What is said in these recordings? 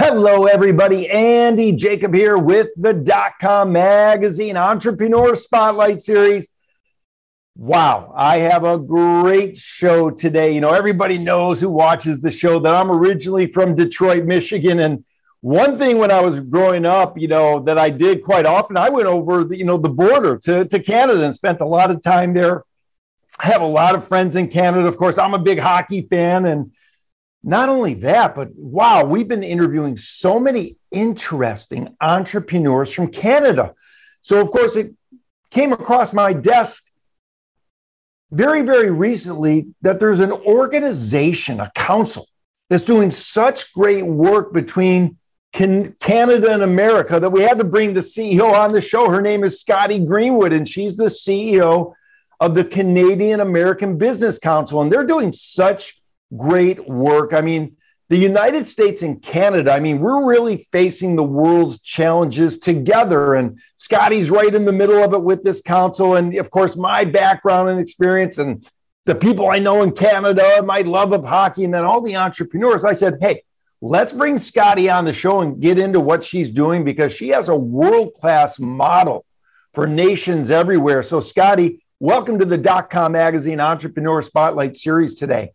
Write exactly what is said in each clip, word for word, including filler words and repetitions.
Hello, everybody. Andy Jacob here with the DotCom Magazine Entrepreneur Spotlight Series. Wow, I have a great show today. You know, everybody knows who watches the show that I'm originally from Detroit, Michigan. And one thing when I was growing up, you know, that I did quite often, I went over, the, you know, the border to, to Canada and spent a lot of time there. I have a lot of friends in Canada. Of course, I'm a big hockey fan, and not only that, but wow, we've been interviewing so many interesting entrepreneurs from Canada. So, of course, it came across my desk very, very recently that there's an organization, a council, that's doing such great work between can Canada and America that we had to bring the C E O on the show. Her name is Scotty Greenwood, and she's the C E O of the Canadian American Business Council, and they're doing such great work. I mean, the United States and Canada, I mean, we're really facing the world's challenges together. And Scotty's right in the middle of it with this council. And of course, my background and experience and the people I know in Canada, my love of hockey, and then all the entrepreneurs. I said, hey, let's bring Scotty on the show and get into what she's doing, because she has a world-class model for nations everywhere. So Scotty, welcome to the DotCom Magazine Entrepreneur Spotlight Series today.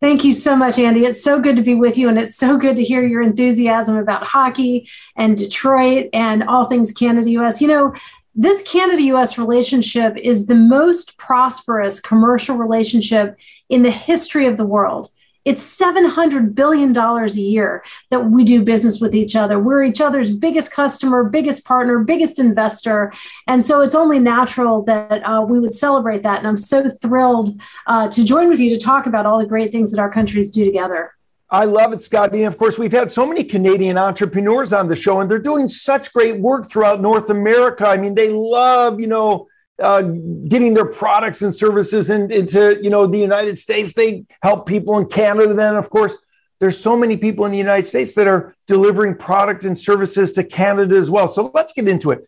Thank you so much, Andy. It's so good to be with you, and it's so good to hear your enthusiasm about hockey and Detroit and all things Canada U S. You know, this Canada U S relationship is the most prosperous commercial relationship in the history of the world. It's seven hundred billion dollars a year that we do business with each other. We're each other's biggest customer, biggest partner, biggest investor. And so it's only natural that uh, we would celebrate that. And I'm so thrilled uh, to join with you to talk about all the great things that our countries do together. I love it, Scotty. And of course, we've had so many Canadian entrepreneurs on the show, and they're doing such great work throughout North America. I mean, they love, you know, Uh, getting their products and services in, into, you know, the United States. They help people in Canada. Then, of course, there's so many people in the United States that are delivering product and services to Canada as well. So let's get into it.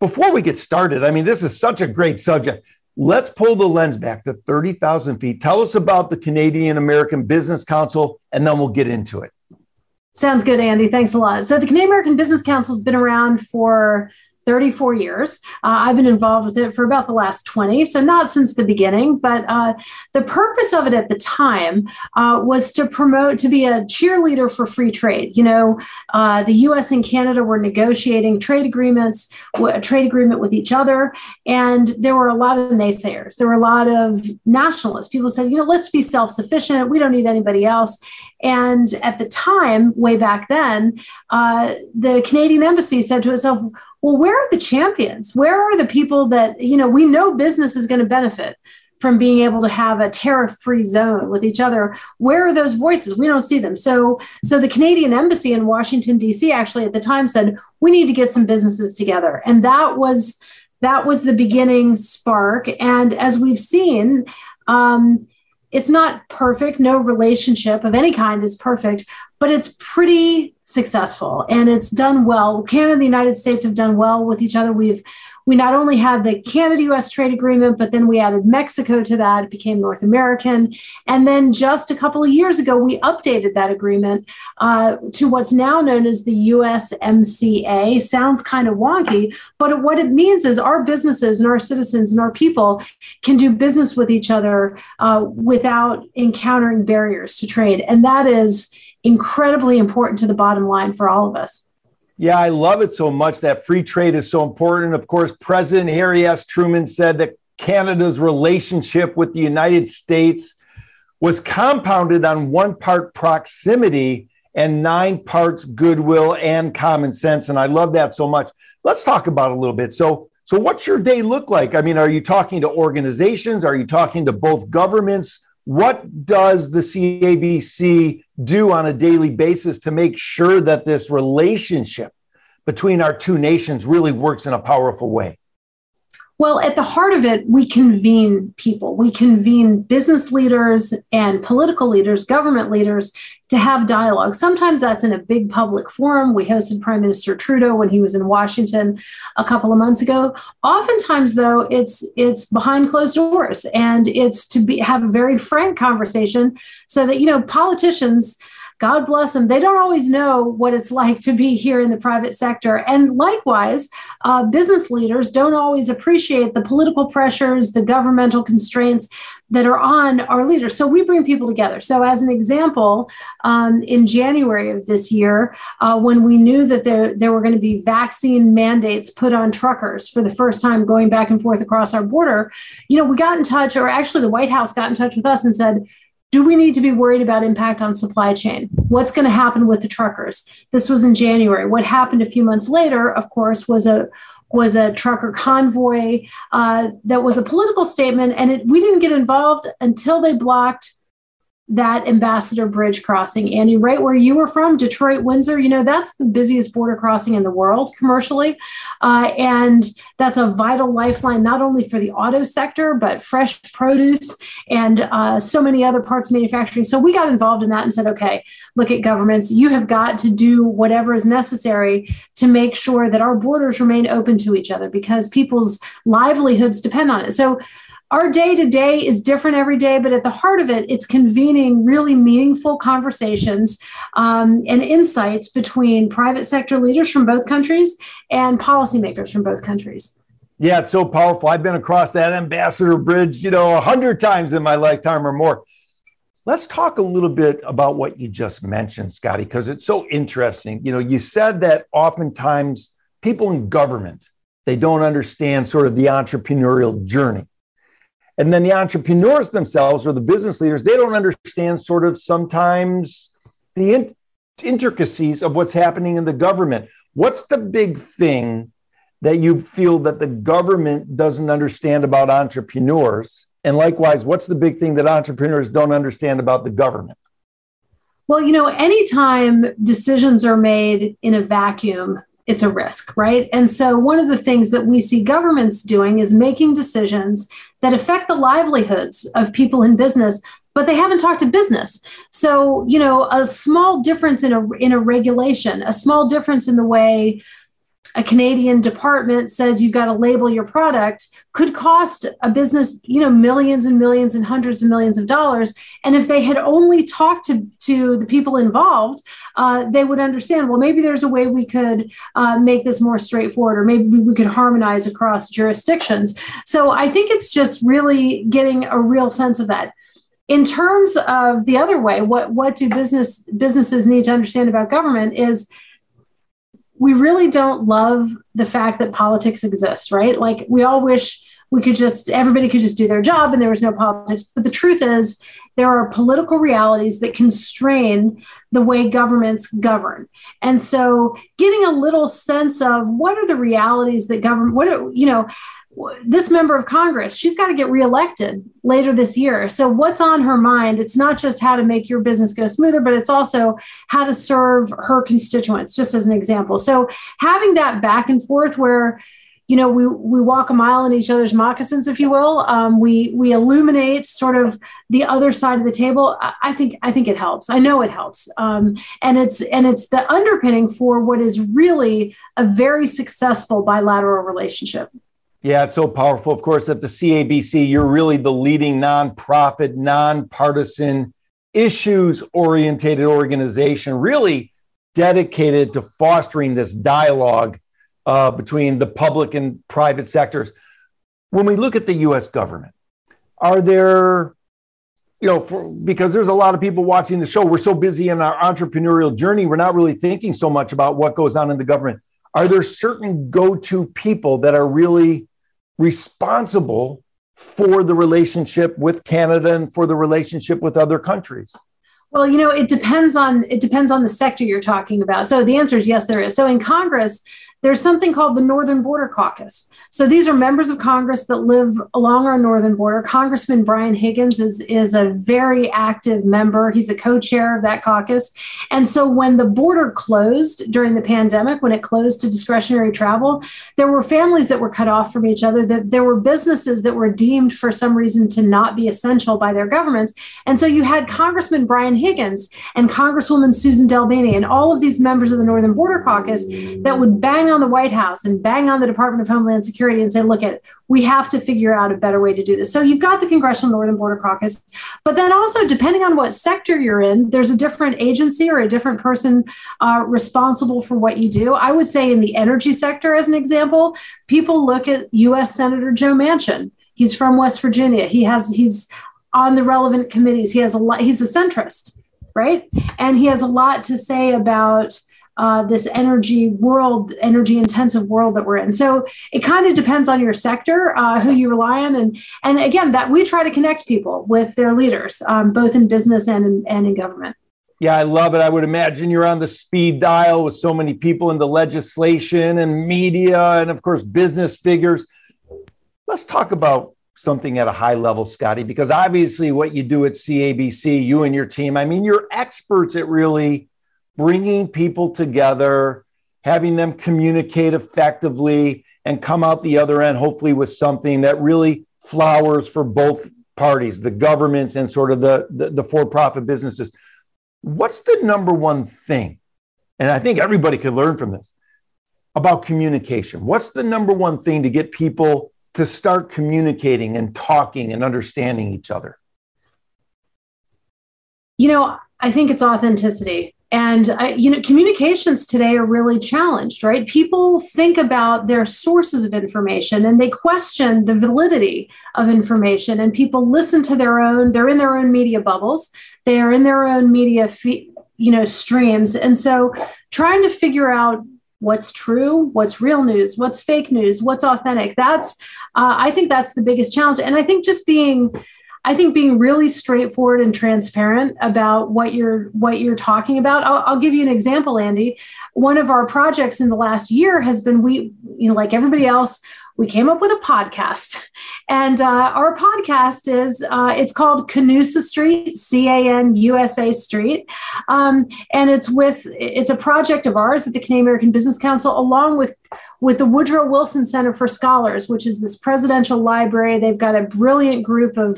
Before we get started, I mean, this is such a great subject. Let's pull the lens back to thirty thousand feet. Tell us about the Canadian American Business Council, and then we'll get into it. Sounds good, Andy. Thanks a lot. So the Canadian American Business Council has been around for thirty-four years. Uh, I've been involved with it for about the last twenty, so not since the beginning, but uh, the purpose of it at the time uh, was to promote, to be a cheerleader for free trade. You know, uh, the U S and Canada were negotiating trade agreements, a trade agreement with each other, and there were a lot of naysayers. There were a lot of nationalists. People said, you know, let's be self-sufficient. We don't need anybody else. And at the time, way back then, uh, the Canadian embassy said to itself, well, where are the champions? Where are the people that, you know, we know business is going to benefit from being able to have a tariff-free zone with each other. Where are those voices? We don't see them. So, so the Canadian embassy in Washington, D C actually at the time said, we need to get some businesses together. And that was, that was the beginning spark. And as we've seen, um, it's not perfect. No relationship of any kind is perfect, but it's pretty successful and it's done well. Canada and the United States have done well with each other. We've we not only had the Canada U S trade agreement, but then we added Mexico to that. It became North American. And then just a couple of years ago, we updated that agreement uh, to what's now known as the U S M C A. Sounds kind of wonky, but what it means is our businesses and our citizens and our people can do business with each other uh, without encountering barriers to trade. And that is incredibly important to the bottom line for all of us. Yeah, I love it so much that free trade is so important. Of course, President Harry S. Truman said that Canada's relationship with the United States was compounded on one part proximity and nine parts goodwill and common sense. And I love that so much. Let's talk about it a little bit. So, so what's your day look like? I mean, are you talking to organizations? Are you talking to both governments? What does the C A B C do on a daily basis to make sure that this relationship between our two nations really works in a powerful way? Well, at the heart of it, we convene people. We convene business leaders and political leaders, government leaders, to have dialogue. Sometimes that's in a big public forum. We hosted Prime Minister Trudeau when he was in Washington a couple of months ago. Oftentimes, though, it's it's behind closed doors, and it's to be have a very frank conversation so that, you know, politicians, God bless them, they don't always know what it's like to be here in the private sector. And likewise, uh, business leaders don't always appreciate the political pressures, the governmental constraints that are on our leaders. So we bring people together. So as an example, um, in January of this year, uh, when we knew that there, there were going to be vaccine mandates put on truckers for the first time going back and forth across our border, you know, we got in touch, or actually the White House got in touch with us and said, do we need to be worried about impact on supply chain? What's going to happen with the truckers? This was in January. What happened a few months later, of course, was a was a trucker convoy uh, that was a political statement, and it, we didn't get involved until they blocked that Ambassador Bridge crossing. Andy, right where you were from, Detroit, Windsor, you know, that's the busiest border crossing in the world commercially. Uh, and that's a vital lifeline, not only for the auto sector, but fresh produce and uh, so many other parts of manufacturing. So we got involved in that and said, okay, look at governments, you have got to do whatever is necessary to make sure that our borders remain open to each other because people's livelihoods depend on it. So our day-to-day is different every day, but at the heart of it, it's convening really meaningful conversations um, and insights between private sector leaders from both countries and policymakers from both countries. Yeah, it's so powerful. I've been across that Ambassador Bridge, you know, a hundred times in my lifetime or more. Let's talk a little bit about what you just mentioned, Scotty, because it's so interesting. You know, you said that oftentimes people in government, they don't understand sort of the entrepreneurial journey. And then the entrepreneurs themselves or the business leaders, they don't understand sort of sometimes the in- intricacies of what's happening in the government. What's the big thing that you feel that the government doesn't understand about entrepreneurs? And likewise, what's the big thing that entrepreneurs don't understand about the government? Well, you know, anytime decisions are made in a vacuum, it's a risk, right? And so one of the things that we see governments doing is making decisions that affect the livelihoods of people in business, but they haven't talked to business. So, you know, a small difference in a, in a regulation, a small difference in the way a Canadian department says you've got to label your product could cost a business, you know, millions and millions and hundreds of millions of dollars. And if they had only talked to, to the people involved, uh, they would understand, well, maybe there's a way we could uh, make this more straightforward, or maybe we could harmonize across jurisdictions. So I think it's just really getting a real sense of that. In terms of the other way, what, what do business businesses need to understand about government is we really don't love the fact that politics exists, right? Like we all wish we could just, everybody could just do their job and there was no politics. But the truth is there are political realities that constrain the way governments govern. And so getting a little sense of what are the realities that govern, what are, you know, this member of Congress, she's got to get reelected later this year. So what's on her mind? It's not just how to make your business go smoother, but it's also how to serve her constituents, just as an example. So having that back and forth where, you know, we we walk a mile in each other's moccasins, if you will, um, we we illuminate sort of the other side of the table. I, I think I think it helps. I know it helps. Um, and it's and it's the underpinning for what is really a very successful bilateral relationship. Yeah, it's so powerful. Of course, at the C A B C, you're really the leading nonprofit, nonpartisan, issues-oriented organization, really dedicated to fostering this dialogue uh, between the public and private sectors. When we look at the U S government, are there you know, for, because there's a lot of people watching the show. We're so busy in our entrepreneurial journey. We're not really thinking so much about what goes on in the government. Are there certain go-to people that are really responsible for the relationship with Canada and for the relationship with other countries? Well, you know, it depends on it depends on the sector you're talking about. So the answer is yes, there is. So in Congress, there's something called the Northern Border Caucus. So these are members of Congress that live along our northern border. Congressman Brian Higgins is, is a very active member. He's a co-chair of that caucus. And so when the border closed during the pandemic, when it closed to discretionary travel, there were families that were cut off from each other, that there were businesses that were deemed for some reason to not be essential by their governments. And so you had Congressman Brian Higgins and Congresswoman Susan DelBene and all of these members of the Northern Border Caucus that would bang on the White House and bang on the Department of Homeland Security and say, look, at we have to figure out a better way to do this. So you've got the Congressional Northern Border Caucus, but then also, depending on what sector you're in, there's a different agency or a different person uh, responsible for what you do. I would say in the energy sector, as an example, people look at U S Senator Joe Manchin. He's from West Virginia. He has he's on the relevant committees. He has a lot. He's a centrist, right? And he has a lot to say about Uh, this energy world, energy intensive world that we're in. So it kind of depends on your sector, uh, who you rely on. And and again, that we try to connect people with their leaders, um, both in business and in, and in government. Yeah, I love it. I would imagine you're on the speed dial with so many people in the legislation and media and, of course, business figures. Let's talk about something at a high level, Scotty, because obviously what you do at C A B C, you and your team, I mean, you're experts at really bringing people together, having them communicate effectively, and come out the other end, hopefully with something that really flowers for both parties, the governments and sort of the, the, the for-profit businesses. What's the number one thing, and I think everybody could learn from this, about communication? What's the number one thing to get people to start communicating and talking and understanding each other? You know, I think it's authenticity. And, uh, you know, communications today are really challenged, right? People think about their sources of information and they question the validity of information, and people listen to their own, they're in their own media bubbles, they are in their own media, fe- you know, streams. And so trying to figure out what's true, what's real news, what's fake news, what's authentic, that's, uh, I think that's the biggest challenge. And I think just being I think being really straightforward and transparent about what you're what you're talking about. I'll, I'll give you an example, Andy. One of our projects in the last year has been, we, you know, like everybody else, we came up with a podcast, and uh, our podcast is uh, it's called Canusa Street, C A N U S A Street, um, and it's with it's a project of ours at the Canadian American Business Council, along with with the Woodrow Wilson Center for Scholars, which is this presidential library. They've got a brilliant group of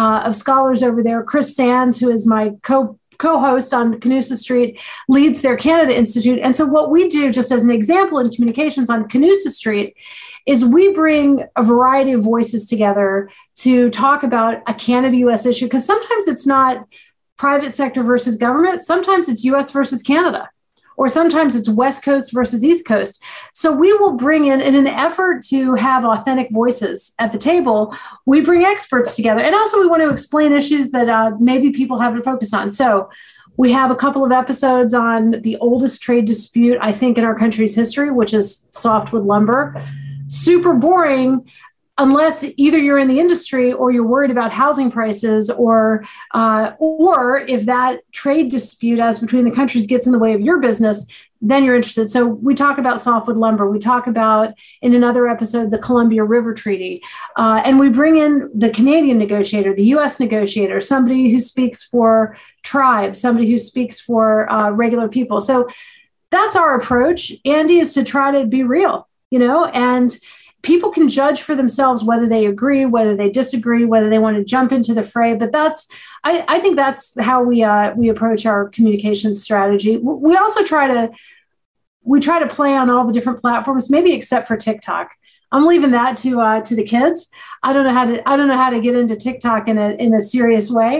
uh, of scholars over there. Chris Sands, who is my co co-host on Canusa Street, leads their Canada Institute. And so what we do, just as an example in communications on Canusa Street, is we bring a variety of voices together to talk about a Canada U S issue, because sometimes it's not private sector versus government. Sometimes it's U S versus Canada, or sometimes it's West Coast versus East Coast. So we will bring in, in an effort to have authentic voices at the table, we bring experts together. And also we want to explain issues that uh, maybe people haven't focused on. So we have a couple of episodes on the oldest trade dispute, I think, in our country's history, which is softwood lumber. Super boring, unless either you're in the industry or you're worried about housing prices, or uh, or if that trade dispute as between the countries gets in the way of your business, then you're interested. So we talk about softwood lumber. We talk about, in another episode, the Columbia River Treaty. Uh, and we bring in the Canadian negotiator, the U S negotiator, somebody who speaks for tribes, somebody who speaks for uh, regular people. So that's our approach, Andy, is to try to be real, you know, and people can judge for themselves whether they agree, whether they disagree, whether they want to jump into the fray. But that's, I, I think that's how we uh, we approach our communication strategy. We also try to, we try to play on all the different platforms, maybe except for TikTok. I'm leaving that to uh, to the kids. I don't know how to I don't know how to get into TikTok in a in a serious way.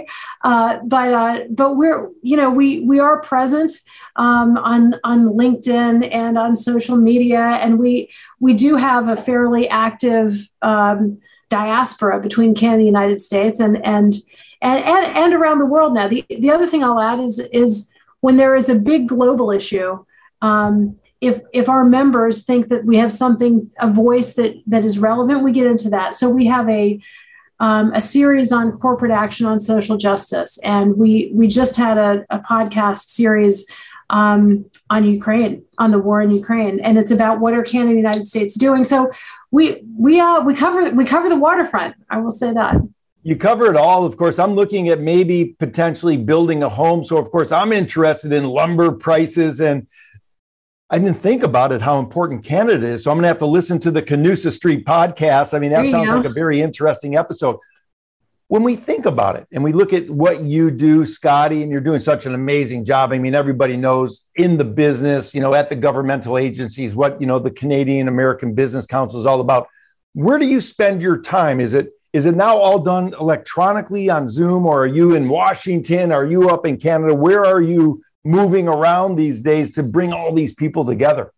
Uh, but uh, but we're you know we we are present um, on on LinkedIn and on social media, and we we do have a fairly active um, diaspora between Canada and the United States, and and and, and, and around the world now. The, the other thing I'll add is, is when there is a big global issue, um, if, if our members think that we have something, a voice that, that is relevant, we get into that. So we have a, um, a series on corporate action on social justice. And we, we just had a, a podcast series um, on Ukraine, on the war in Ukraine. And it's about what are Canada and the United States doing? So we, we, uh, we cover, we cover the waterfront. I will say that. You cover it all. Of course, I'm looking at maybe potentially building a home. So of course I'm interested in lumber prices, and I didn't think about it, how important Canada is. So I'm going to have to listen to the Canusa Street podcast. I mean, that sounds like a very interesting episode. When we think about it and we look at what you do, Scotty, and you're doing such an amazing job. I mean, everybody knows in the business, you know, at the governmental agencies, what, you know, the Canadian American Business Council is all about. Where do you spend your time? Is it, is it now all done electronically on Zoom, or are you in Washington? Are you up in Canada? Where are you moving around these days to bring all these people together?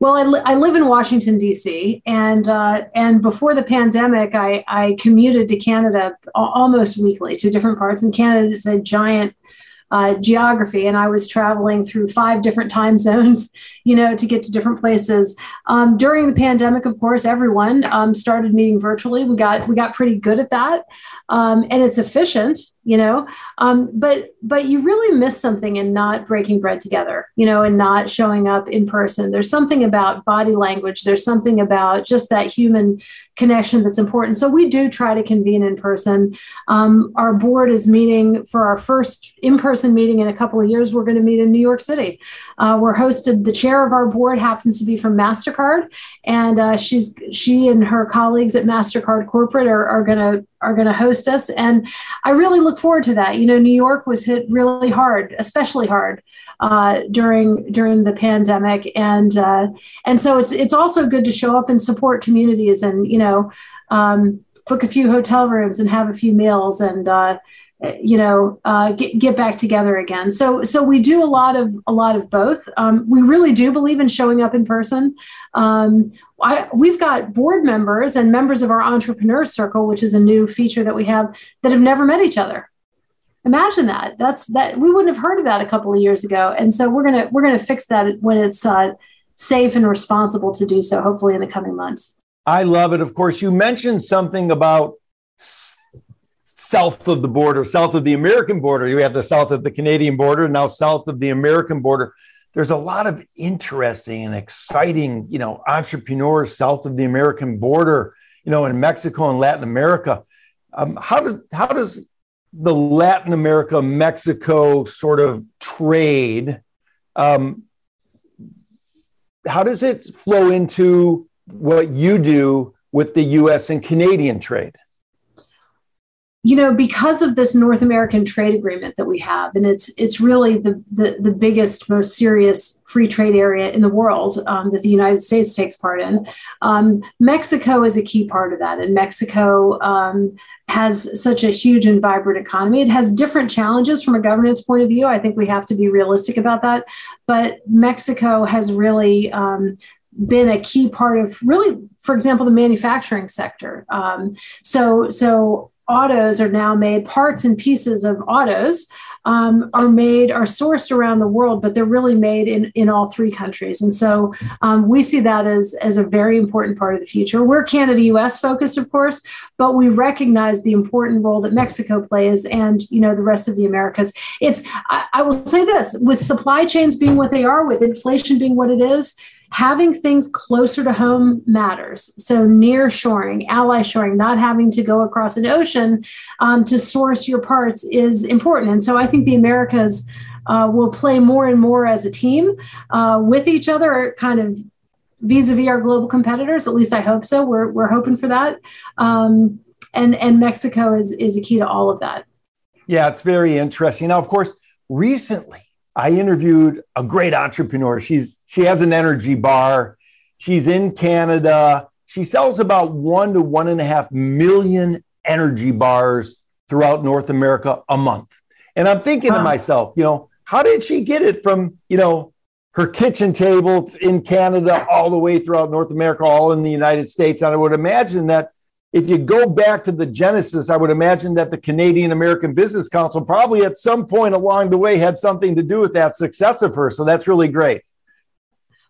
Well, I, li- I live in Washington, D C, and uh, and before the pandemic, I, I commuted to Canada almost weekly to different parts. And Canada is a giant uh, geography, and I was traveling through five different time zones, you know, to get to different places. Um, during the pandemic, of course, everyone um, started meeting virtually. We got we got pretty good at that, um, and it's efficient, you know. Um, but but you really miss something in not breaking bread together, you know, and not showing up in person. There's something about body language. There's something about just that human connection that's important. So we do try to convene in person. Um, our board is meeting for our first in-person meeting in a couple of years. We're going to meet in New York City. Uh, we're hosted. The chair of our board happens to be from MasterCard, and uh, she's she and her colleagues at MasterCard Corporate are, are gonna are gonna host us, and I really look forward to that. You know, New York was hit really hard, especially hard uh, during during the pandemic, and uh, and so it's it's also good to show up and support communities, and you know, um, book a few hotel rooms and have a few meals, and uh, you know, uh, get, get back together again. So, so we do a lot of, a lot of both. Um, we really do believe in showing up in person. Um, I, we've got board members and members of our entrepreneur circle, which is a new feature that we have, that have never met each other. Imagine that. That's that we wouldn't have heard of that a couple of years ago. And so we're going to, we're going to fix that when it's uh, safe and responsible to do so, hopefully in the coming months. I love it. Of course, you mentioned something about south of the border, south of the American border. You have the south of the Canadian border, now south of the American border. There's a lot of interesting and exciting, you know, entrepreneurs south of the American border, you know, in Mexico and Latin America. Um, how, do, how does the Latin America, Mexico sort of trade, um, how does it flow into what you do with the U S and Canadian trade? You know, because of this North American trade agreement that we have, and it's it's really the the, the biggest, most serious free trade area in the world um, that the United States takes part in. Um, Mexico is a key part of that, and Mexico um, has such a huge and vibrant economy. It has different challenges from a governance point of view. I think we have to be realistic about that. But Mexico has really um, been a key part of, really, for example, the manufacturing sector. Um, so so. Autos are now made, parts and pieces of autos um, are made, are sourced around the world, but they're really made in, in all three countries. And so um, we see that as, as a very important part of the future. We're Canada-U S focused, of course, but we recognize the important role that Mexico plays and, you know, the rest of the Americas. It's, I, I will say this, with supply chains being what they are, with inflation being what it is, having things closer to home matters. So near shoring, ally shoring, not having to go across an ocean um, to source your parts is important. And so I think the Americas uh, will play more and more as a team uh, with each other, kind of vis-a-vis our global competitors. At least I hope so. We're we're hoping for that. Um, and, and Mexico is, is a key to all of that. Yeah, it's very interesting. Now, of course, recently, I interviewed a great entrepreneur. She's she has an energy bar. She's in Canada. She sells about one to one and a half million energy bars throughout North America a month. And I'm thinking wow. to myself, you know, how did she get it from, you know, her kitchen table in Canada all the way throughout North America, all in the United States? And I would imagine that if you go back to the genesis, I would imagine that the Canadian American Business Council probably at some point along the way had something to do with that success of hers. So that's really great.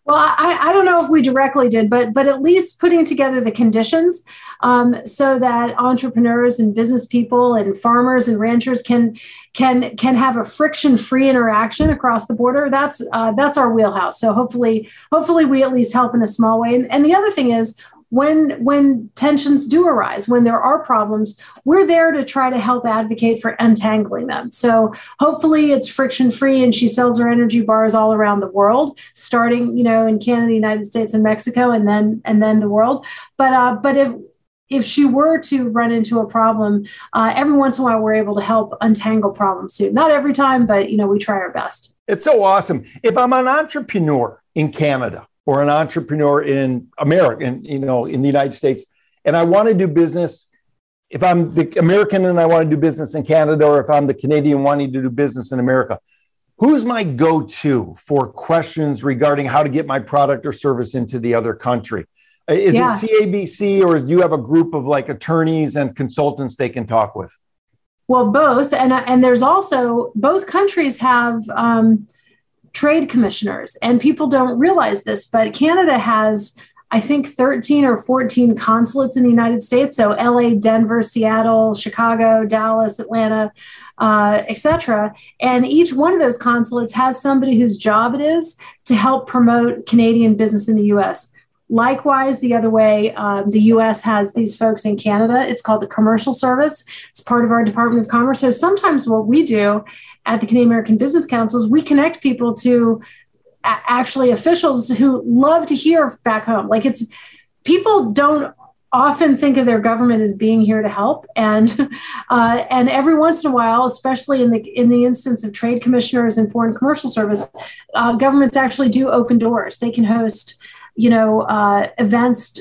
Well, I, I don't know if we directly did, but but at least putting together the conditions um, so that entrepreneurs and business people and farmers and ranchers can can can have a friction-free interaction across the border. That's uh, that's our wheelhouse. So hopefully, hopefully we at least help in a small way. And, and the other thing is, when when tensions do arise, when there are problems, we're there to try to help advocate for untangling them. So hopefully it's friction free, and she sells her energy bars all around the world, starting, you know, in Canada, the United States, and Mexico, and then and then the world. But uh, but if if she were to run into a problem, uh, every once in a while we're able to help untangle problems too. Not every time, but you know, we try our best. It's so awesome. If I'm an entrepreneur in Canada, or an entrepreneur in America, in, you know, in the United States, and I want to do business, if I'm the American and I want to do business in Canada, or if I'm the Canadian wanting to do business in America, who's my go-to for questions regarding how to get my product or service into the other country? Is yeah. it C A B C, or do you have a group of like attorneys and consultants they can talk with? Well, both. And, and there's also, both countries have um, trade commissioners, and people don't realize this, but Canada has, I think, thirteen or fourteen consulates in the United States. So L A, Denver, Seattle, Chicago, Dallas, Atlanta, uh, et cetera. And each one of those consulates has somebody whose job it is to help promote Canadian business in the U S. Likewise, the other way, um, the U S has these folks in Canada. It's called the Commercial Service. It's part of our Department of Commerce. So sometimes what we do at the Canadian American Business Council is we connect people to a- actually officials who love to hear back home. Like, it's, people don't often think of their government as being here to help. And uh, and every once in a while, especially in the in the instance of trade commissioners and foreign commercial service, uh, governments actually do open doors. They can host you know, uh, events,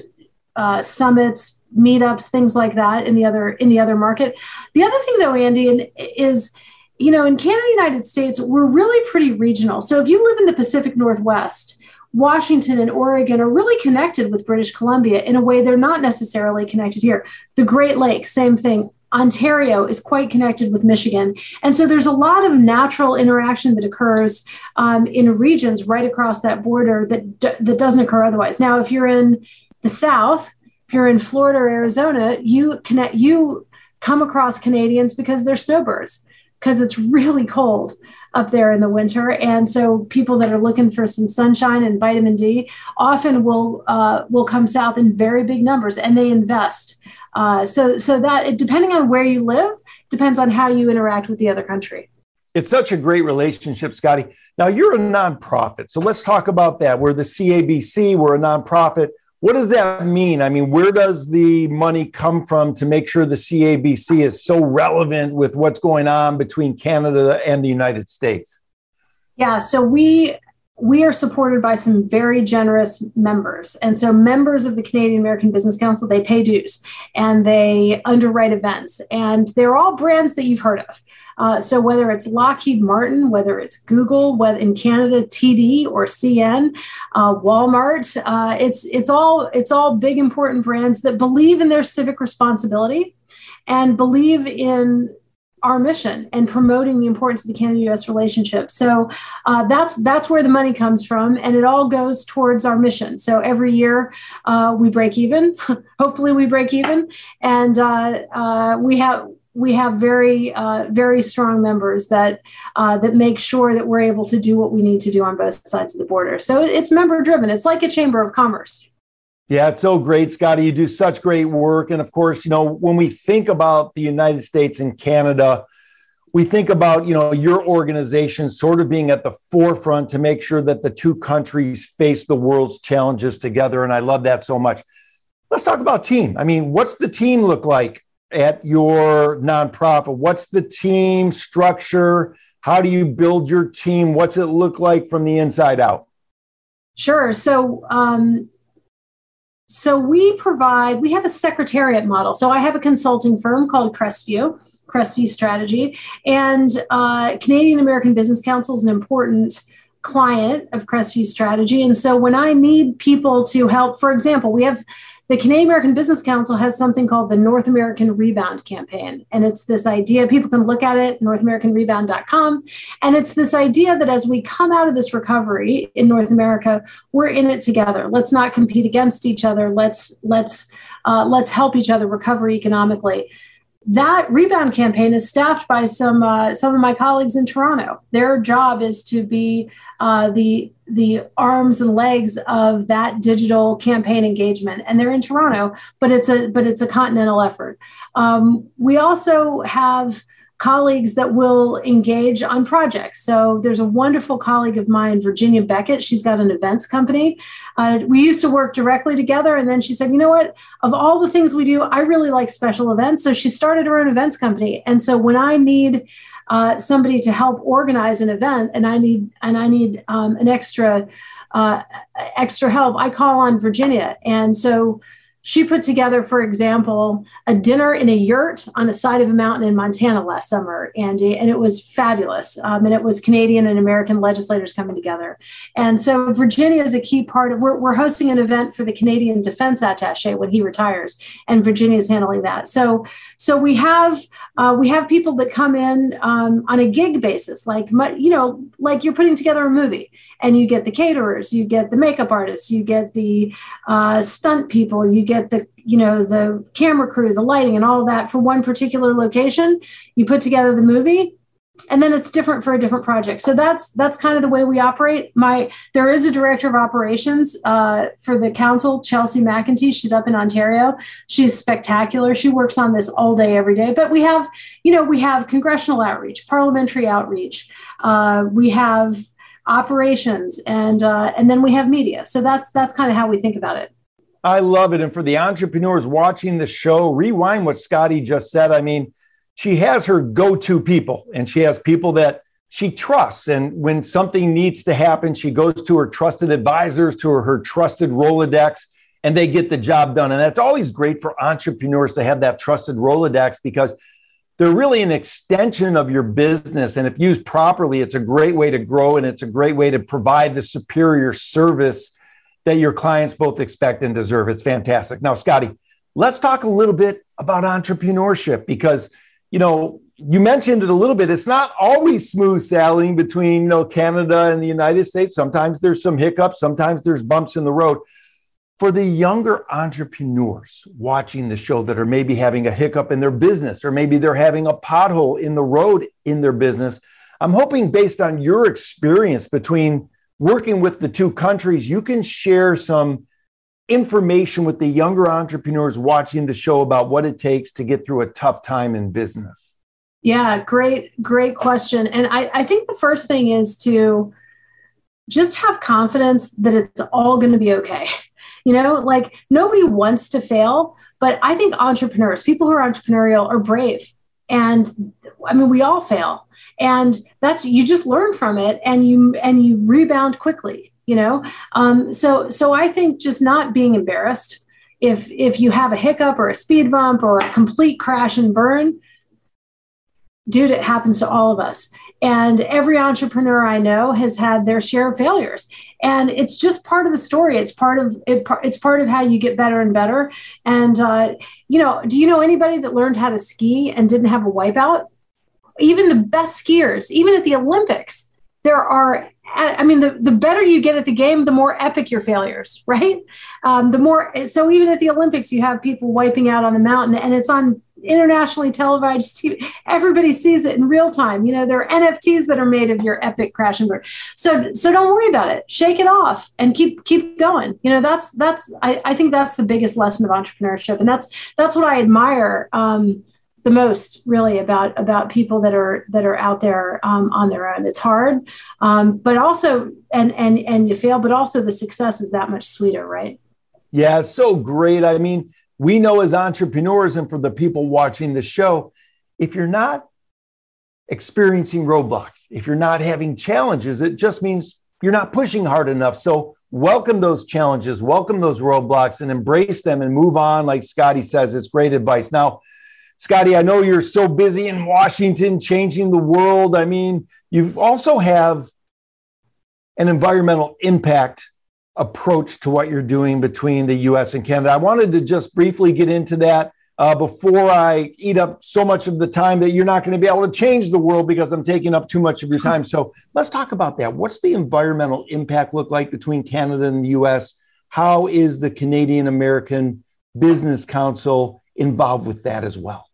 uh, summits, meetups, things like that in the other, in the other market. The other thing though, Andy, is, you know, in Canada, United States, we're really pretty regional. So if you live in the Pacific Northwest, Washington and Oregon are really connected with British Columbia in a way they're not necessarily connected here. The Great Lakes, same thing. Ontario is quite connected with Michigan. And so there's a lot of natural interaction that occurs um, in regions right across that border that d- that doesn't occur otherwise. Now, if you're in the South, if you're in Florida or Arizona, you connect, you come across Canadians because they're snowbirds, because it's really cold up there in the winter. And so people that are looking for some sunshine and vitamin D often will uh, will come south in very big numbers, and they invest. Uh, so so that, depending on where you live, depends on how you interact with the other country. It's such a great relationship, Scotty. Now, you're a nonprofit. So let's talk about that. We're the C A B C. We're a nonprofit. What does that mean? I mean, where does the money come from to make sure the C A B C is so relevant with what's going on between Canada and the United States? Yeah, so we... We are supported by some very generous members. And so members of the Canadian American Business Council, they pay dues and they underwrite events. And they're all brands that you've heard of. Uh, so whether it's Lockheed Martin, whether it's Google, whether in Canada, T D or C N, uh, Walmart, uh, it's it's all it's all big, important brands that believe in their civic responsibility and believe in our mission and promoting the importance of the Canada-U S relationship. So uh, that's that's where the money comes from, and it all goes towards our mission. So every year uh, we break even. Hopefully we break even, and uh, uh, we have we have very uh, very strong members that uh, that make sure that we're able to do what we need to do on both sides of the border. So it's member-driven. It's like a chamber of commerce. Yeah, it's so great, Scotty. You do such great work. And of course, you know, when we think about the United States and Canada, we think about, you know, your organization sort of being at the forefront to make sure that the two countries face the world's challenges together. And I love that so much. Let's talk about team. I mean, what's the team look like at your nonprofit? What's the team structure? How do you build your team? What's it look like from the inside out? Sure. So, um, So we provide, we have a secretariat model. So I have a consulting firm called Crestview, Crestview Strategy, and uh, Canadian American Business Council is an important client of Crestview Strategy. And so when I need people to help, for example, we have the Canadian American Business Council has something called the North American Rebound Campaign. And it's this idea, people can look at it, North American Rebound dot com. And it's this idea that as we come out of this recovery in North America, we're in it together. Let's not compete against each other. Let's, let's, uh, let's help each other recover economically. That rebound campaign is staffed by some uh, some of my colleagues in Toronto. Their job is to be uh, the the arms and legs of that digital campaign engagement, and they're in Toronto. But it's a but it's a continental effort. Um, we also have colleagues that will engage on projects. So there's a wonderful colleague of mine, Virginia Beckett. She's got an events company. Uh, we used to work directly together. And then she said, you know what, of all the things we do, I really like special events. So she started her own events company. And so when I need uh, somebody to help organize an event and I need, and I need um, an extra, uh, extra help, I call on Virginia. And so she put together, for example, a dinner in a yurt on the side of a mountain in Montana last summer, Andy, and it was fabulous. Um, and it was Canadian and American legislators coming together. And so Virginia is a key part of, we're, we're hosting an event for the Canadian Defense Attaché when he retires, and Virginia is handling that. So, so we have uh, we have people that come in um, on a gig basis, like you know, like you're putting together a movie. And you get the caterers, you get the makeup artists, you get the uh, stunt people, you get the, you know, the camera crew, the lighting and all that for one particular location. You put together the movie and then it's different for a different project. So that's that's kind of the way we operate. My there is a director of operations uh, for the council, Chelsea McEntee. She's up in Ontario. She's spectacular. She works on this all day, every day. But we have, you know, we have congressional outreach, parliamentary outreach. Uh, we have operations, and uh, and then we have media. So that's that's kind of how we think about it. I love it. And for the entrepreneurs watching the show, rewind what Scotty just said. I mean, she has her go-to people, and she has people that she trusts. And when something needs to happen, she goes to her trusted advisors, to her, her trusted Rolodex, and they get the job done. And that's always great for entrepreneurs to have that trusted Rolodex, because they're really an extension of your business. And if used properly, it's a great way to grow, and it's a great way to provide the superior service that your clients both expect and deserve. It's fantastic. Now, Scotty, let's talk a little bit about entrepreneurship, because, you know, you mentioned it a little bit. It's not always smooth sailing between, you know, Canada and the United States. Sometimes there's some hiccups. Sometimes there's bumps in the road. For the younger entrepreneurs watching the show that are maybe having a hiccup in their business, or maybe they're having a pothole in the road in their business, I'm hoping, based on your experience between working with the two countries, you can share some information with the younger entrepreneurs watching the show about what it takes to get through a tough time in business. Yeah, great, great question. And I, I think the first thing is to just have confidence that it's all going to be okay. You know, like nobody wants to fail, but I think entrepreneurs, people who are entrepreneurial, are brave. And I mean, we all fail, and that's, you just learn from it, and you, and you rebound quickly, you know? Um, so, so I think just not being embarrassed if, if you have a hiccup or a speed bump or a complete crash and burn, dude, it happens to all of us. And every entrepreneur I know has had their share of failures, and it's just part of the story. It's part of it, it's part of how you get better and better. And uh, you know, do you know anybody that learned how to ski and didn't have a wipeout? Even the best skiers, even at the Olympics, there are. I mean, the, the better you get at the game, the more epic your failures, right? Um, the more so. Even at the Olympics, you have people wiping out on the mountain, and it's on internationally televised T V. Everybody sees it in real time. You know, there are N F Ts that are made of your epic crash and burn. So, so don't worry about it. Shake it off and keep, keep going. You know, that's, that's, I, I think that's the biggest lesson of entrepreneurship. And that's, that's what I admire um, the most, really, about, about people that are, that are out there um, on their own. It's hard, um, but also, and, and, and you fail, but also the success is that much sweeter, right? Yeah. It's so great. I mean, we know as entrepreneurs, and for the people watching the show, if you're not experiencing roadblocks, if you're not having challenges, it just means you're not pushing hard enough. So welcome those challenges, welcome those roadblocks, and embrace them and move on. Like Scotty says, it's great advice. Now, Scotty, I know you're so busy in Washington changing the world. I mean, you also have an environmental impact approach to what you're doing between the U S and Canada. I wanted to just briefly get into that uh, before I eat up so much of the time that you're not going to be able to change the world because I'm taking up too much of your time. So let's talk about that. What's the environmental impact look like between Canada and the U S? How is the Canadian American Business Council involved with that as well?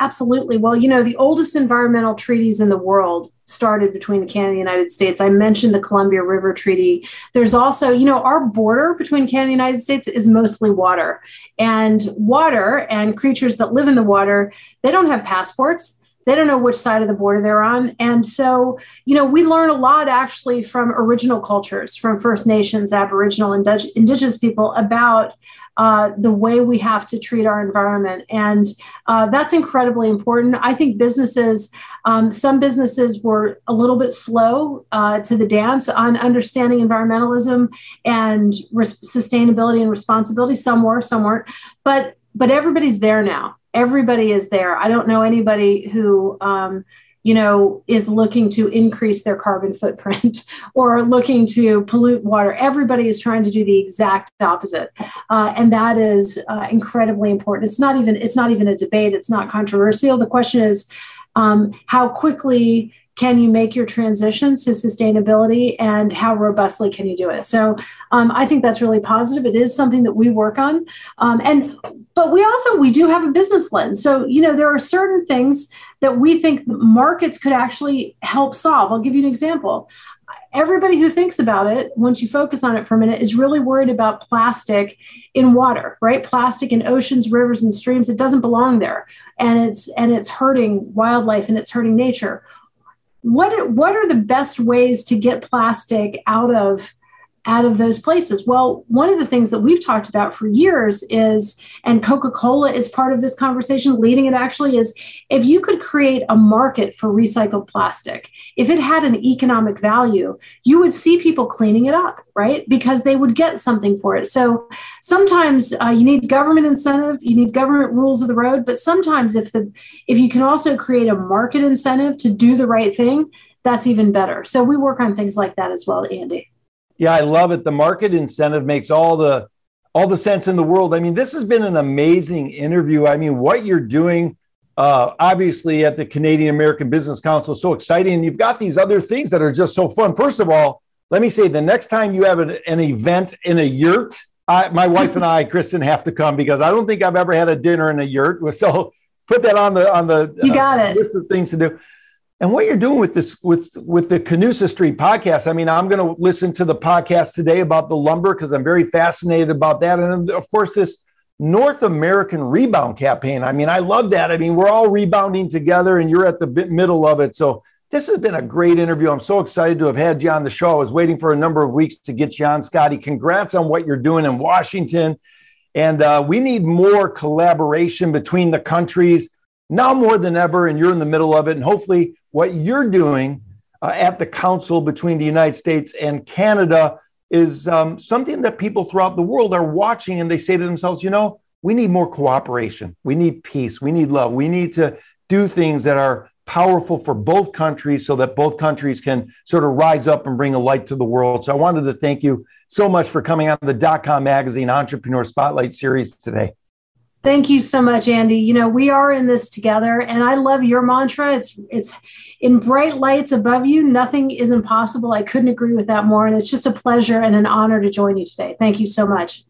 Absolutely. Well, you know, the oldest environmental treaties in the world started between Canada and the United States. I mentioned the Columbia River Treaty. There's also, you know, our border between Canada and the United States is mostly water. And water and creatures that live in the water, they don't have passports. They don't know which side of the border they're on. And so, you know, we learn a lot actually from original cultures, from First Nations, Aboriginal, Indig- Indigenous people about Uh, the way we have to treat our environment. And uh, that's incredibly important. I think businesses, um, some businesses were a little bit slow uh, to the dance on understanding environmentalism and res- sustainability and responsibility. Some were, some weren't, but, but everybody's there now. Everybody is there. I don't know anybody who, um, you know, is looking to increase their carbon footprint or looking to pollute water. Everybody is trying to do the exact opposite. Uh, and that is uh, incredibly important. It's not even, it's not even a debate. It's not controversial. The question is, um, how quickly can you make your transition to sustainability and how robustly can you do it? So um, I think that's really positive. It is something that we work on. Um, and, but we also, we do have a business lens. So, you know, there are certain things that we think markets could actually help solve. I'll give you an example. Everybody who thinks about it, once you focus on it for a minute, is really worried about plastic in water, right? Plastic in oceans, rivers, and streams. It doesn't belong there. And it's, and it's hurting wildlife and it's hurting nature. What, what are the best ways to get plastic out of, out of those places? Well, one of the things that we've talked about for years is, and Coca-Cola is part of this conversation, leading it actually, is if you could create a market for recycled plastic, if it had an economic value, you would see people cleaning it up, right? Because they would get something for it. So sometimes uh, you need government incentive, you need government rules of the road, but sometimes if the if you can also create a market incentive to do the right thing, that's even better. So we work on things like that as well, Andy. Yeah, I love it. The market incentive makes all the all the sense in the world. I mean, this has been an amazing interview. I mean, what you're doing, uh, obviously, at the Canadian American Business Council is so exciting. And you've got these other things that are just so fun. First of all, let me say the next time you have an, an event in a yurt, I, my wife and I, Kristen, have to come because I don't think I've ever had a dinner in a yurt. So put that on the on the you got uh, it. list of things to do. And what you're doing with this, with, with the Canusa Street podcast, I mean, I'm going to listen to the podcast today about the lumber because I'm very fascinated about that. And of course, this North American Rebound Campaign. I mean, I love that. I mean, we're all rebounding together and you're at the middle of it. So this has been a great interview. I'm so excited to have had you on the show. I was waiting for a number of weeks to get you on, Scotty. Congrats on what you're doing in Washington. And uh, we need more collaboration between the countries now more than ever, and you're in the middle of it. And hopefully what you're doing uh, at the council between the United States and Canada is um, something that people throughout the world are watching. And they say to themselves, you know, we need more cooperation. We need peace. We need love. We need to do things that are powerful for both countries so that both countries can sort of rise up and bring a light to the world. So I wanted to thank you so much for coming on the DotCom Magazine Entrepreneur Spotlight Series today. Thank you so much, Andy. You know, we are in this together, and I love your mantra. It's it's in bright lights above you. Nothing is impossible. I couldn't agree with that more. And it's just a pleasure and an honor to join you today. Thank you so much.